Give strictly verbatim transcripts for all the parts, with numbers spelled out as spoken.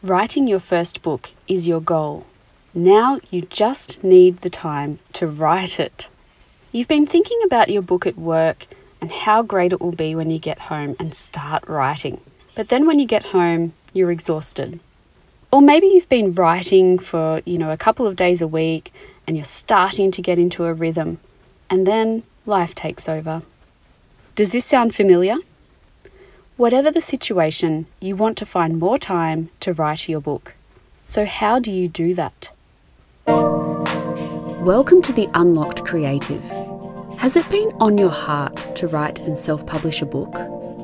Writing your first book is your goal. Now you just need the time to write it. You've been thinking about your book at work and how great it will be when you get home and start writing. But then when you get home, you're exhausted. Or maybe you've been writing for, you know, a couple of days a week and you're starting to get into a rhythm. And then life takes over. Does this sound familiar? Whatever the situation, you want to find more time to write your book. So how do you do that? Welcome to The Unlocked Creative. Has it been on your heart to write and self-publish a book?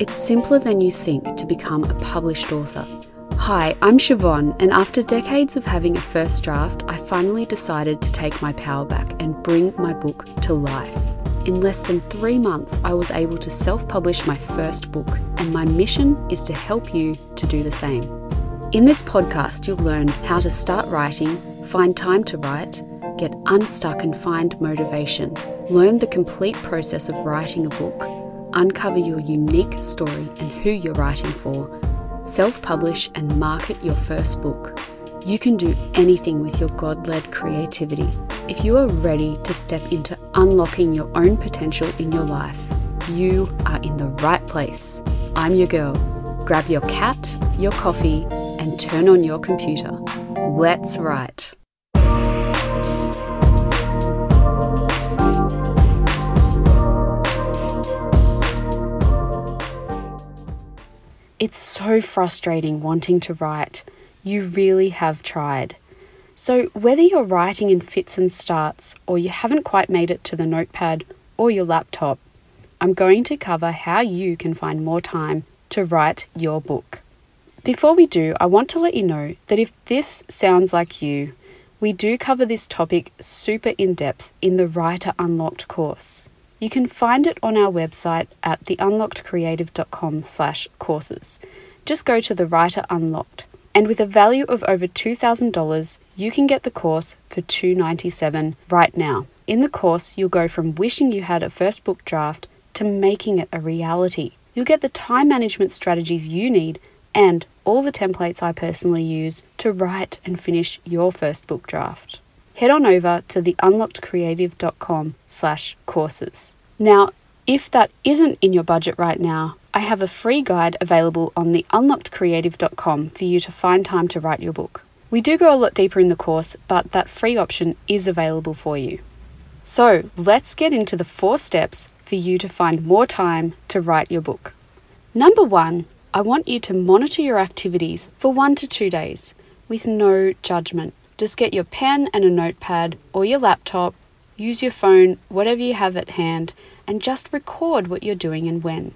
It's simpler than you think to become a published author. Hi, I'm Siobhan, and after decades of having a first draft, I finally decided to take my power back and bring my book to life. In less than three months, I was able to self-publish my first book, and my mission is to help you to do the same. In this podcast, you'll learn how to start writing, find time to write, get unstuck and find motivation, learn the complete process of writing a book, uncover your unique story and who you're writing for, self-publish and market your first book. You can do anything with your God-led creativity. If you are ready to step into unlocking your own potential in your life, you are in the right place. I'm your girl. Grab your cat, your coffee, and turn on your computer. Let's write. It's so frustrating wanting to write. You really have tried. So whether you're writing in fits and starts or you haven't quite made it to the notepad or your laptop, I'm going to cover how you can find more time to write your book. Before we do, I want to let you know that if this sounds like you, we do cover this topic super in depth in the Writer Unlocked course. You can find it on our website at the unlocked creative dot com slash courses. Just go to the Writer Unlocked. And with a value of over two thousand dollars, you can get the course for two dollars and ninety-seven cents right now. In the course, you'll go from wishing you had a first book draft to making it a reality. You'll get the time management strategies you need and all the templates I personally use to write and finish your first book draft. Head on over to the unlocked creative dot com slash courses. Now, if that isn't in your budget right now, I have a free guide available on the unlocked creative dot com for you to find time to write your book. We do go a lot deeper in the course, but that free option is available for you. So let's get into the four steps for you to find more time to write your book. Number one, I want you to monitor your activities for one to two days with no judgment. Just get your pen and a notepad or your laptop, use your phone, whatever you have at hand, and just record what you're doing and when.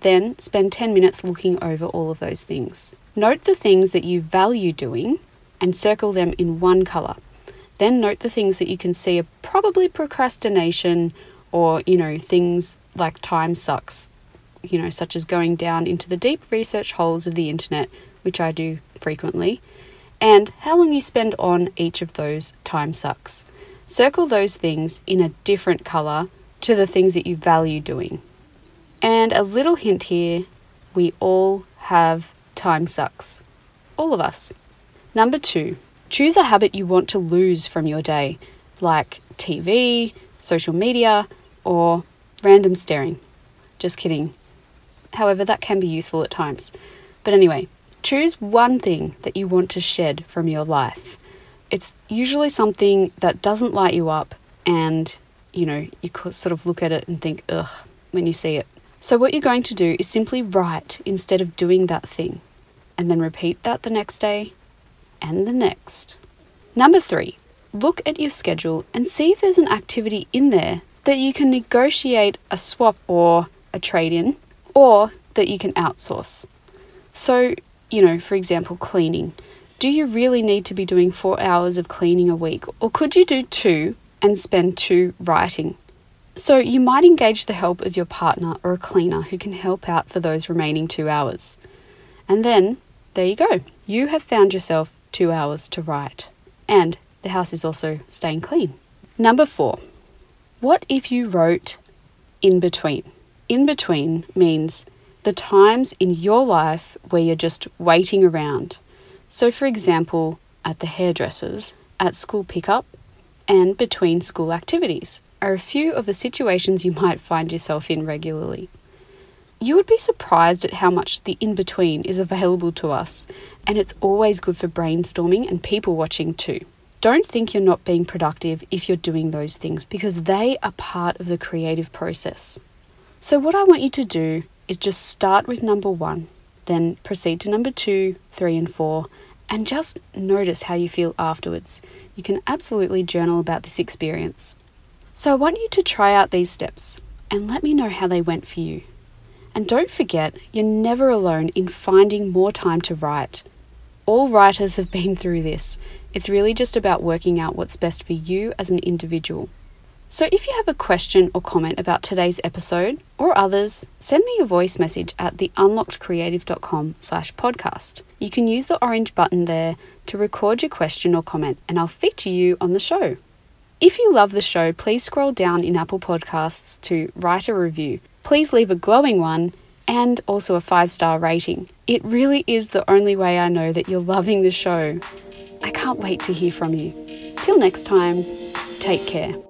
Then spend ten minutes looking over all of those things. Note the things that you value doing and circle them in one color. Then note the things that you can see are probably procrastination or, you know, things like time sucks, you know, such as going down into the deep research holes of the internet, which I do frequently, and how long you spend on each of those time sucks. Circle those things in a different color to the things that you value doing. And a little hint here, we all have time sucks. All of us. Number two, choose a habit you want to lose from your day, like T V, social media, or random staring. Just kidding. However, that can be useful at times. But anyway, choose one thing that you want to shed from your life. It's usually something that doesn't light you up and, you know, you could sort of look at it and think, ugh, when you see it. So what you're going to do is simply write instead of doing that thing, and then repeat that the next day and the next. Number three, look at your schedule and see if there's an activity in there that you can negotiate a swap or a trade-in, or that you can outsource. So, you know, for example, cleaning. Do you really need to be doing four hours of cleaning a week, or could you do two and spend two writing? So you might engage the help of your partner or a cleaner who can help out for those remaining two hours. And then, there you go. You have found yourself two hours to write. And the house is also staying clean. Number four, what if you wrote in between? In between means the times in your life where you're just waiting around. So for example, at the hairdressers, at school pickup, and between school activities are a few of the situations you might find yourself in regularly. You would be surprised at how much the in-between is available to us, and it's always good for brainstorming and people watching too. Don't think you're not being productive if you're doing those things, because they are part of the creative process. So what I want you to do is just start with number one, then proceed to number two, three, and four, and just notice how you feel afterwards. You can absolutely journal about this experience. So I want you to try out these steps and let me know how they went for you. And don't forget, you're never alone in finding more time to write. All writers have been through this. It's really just about working out what's best for you as an individual. So if you have a question or comment about today's episode or others, send me a voice message at the unlocked creative dot com slash podcast. You can use the orange button there to record your question or comment, and I'll feature you on the show. If you love the show, please scroll down in Apple Podcasts to write a review. Please leave a glowing one and also a five-star rating. It really is the only way I know that you're loving the show. I can't wait to hear from you. Till next time, take care.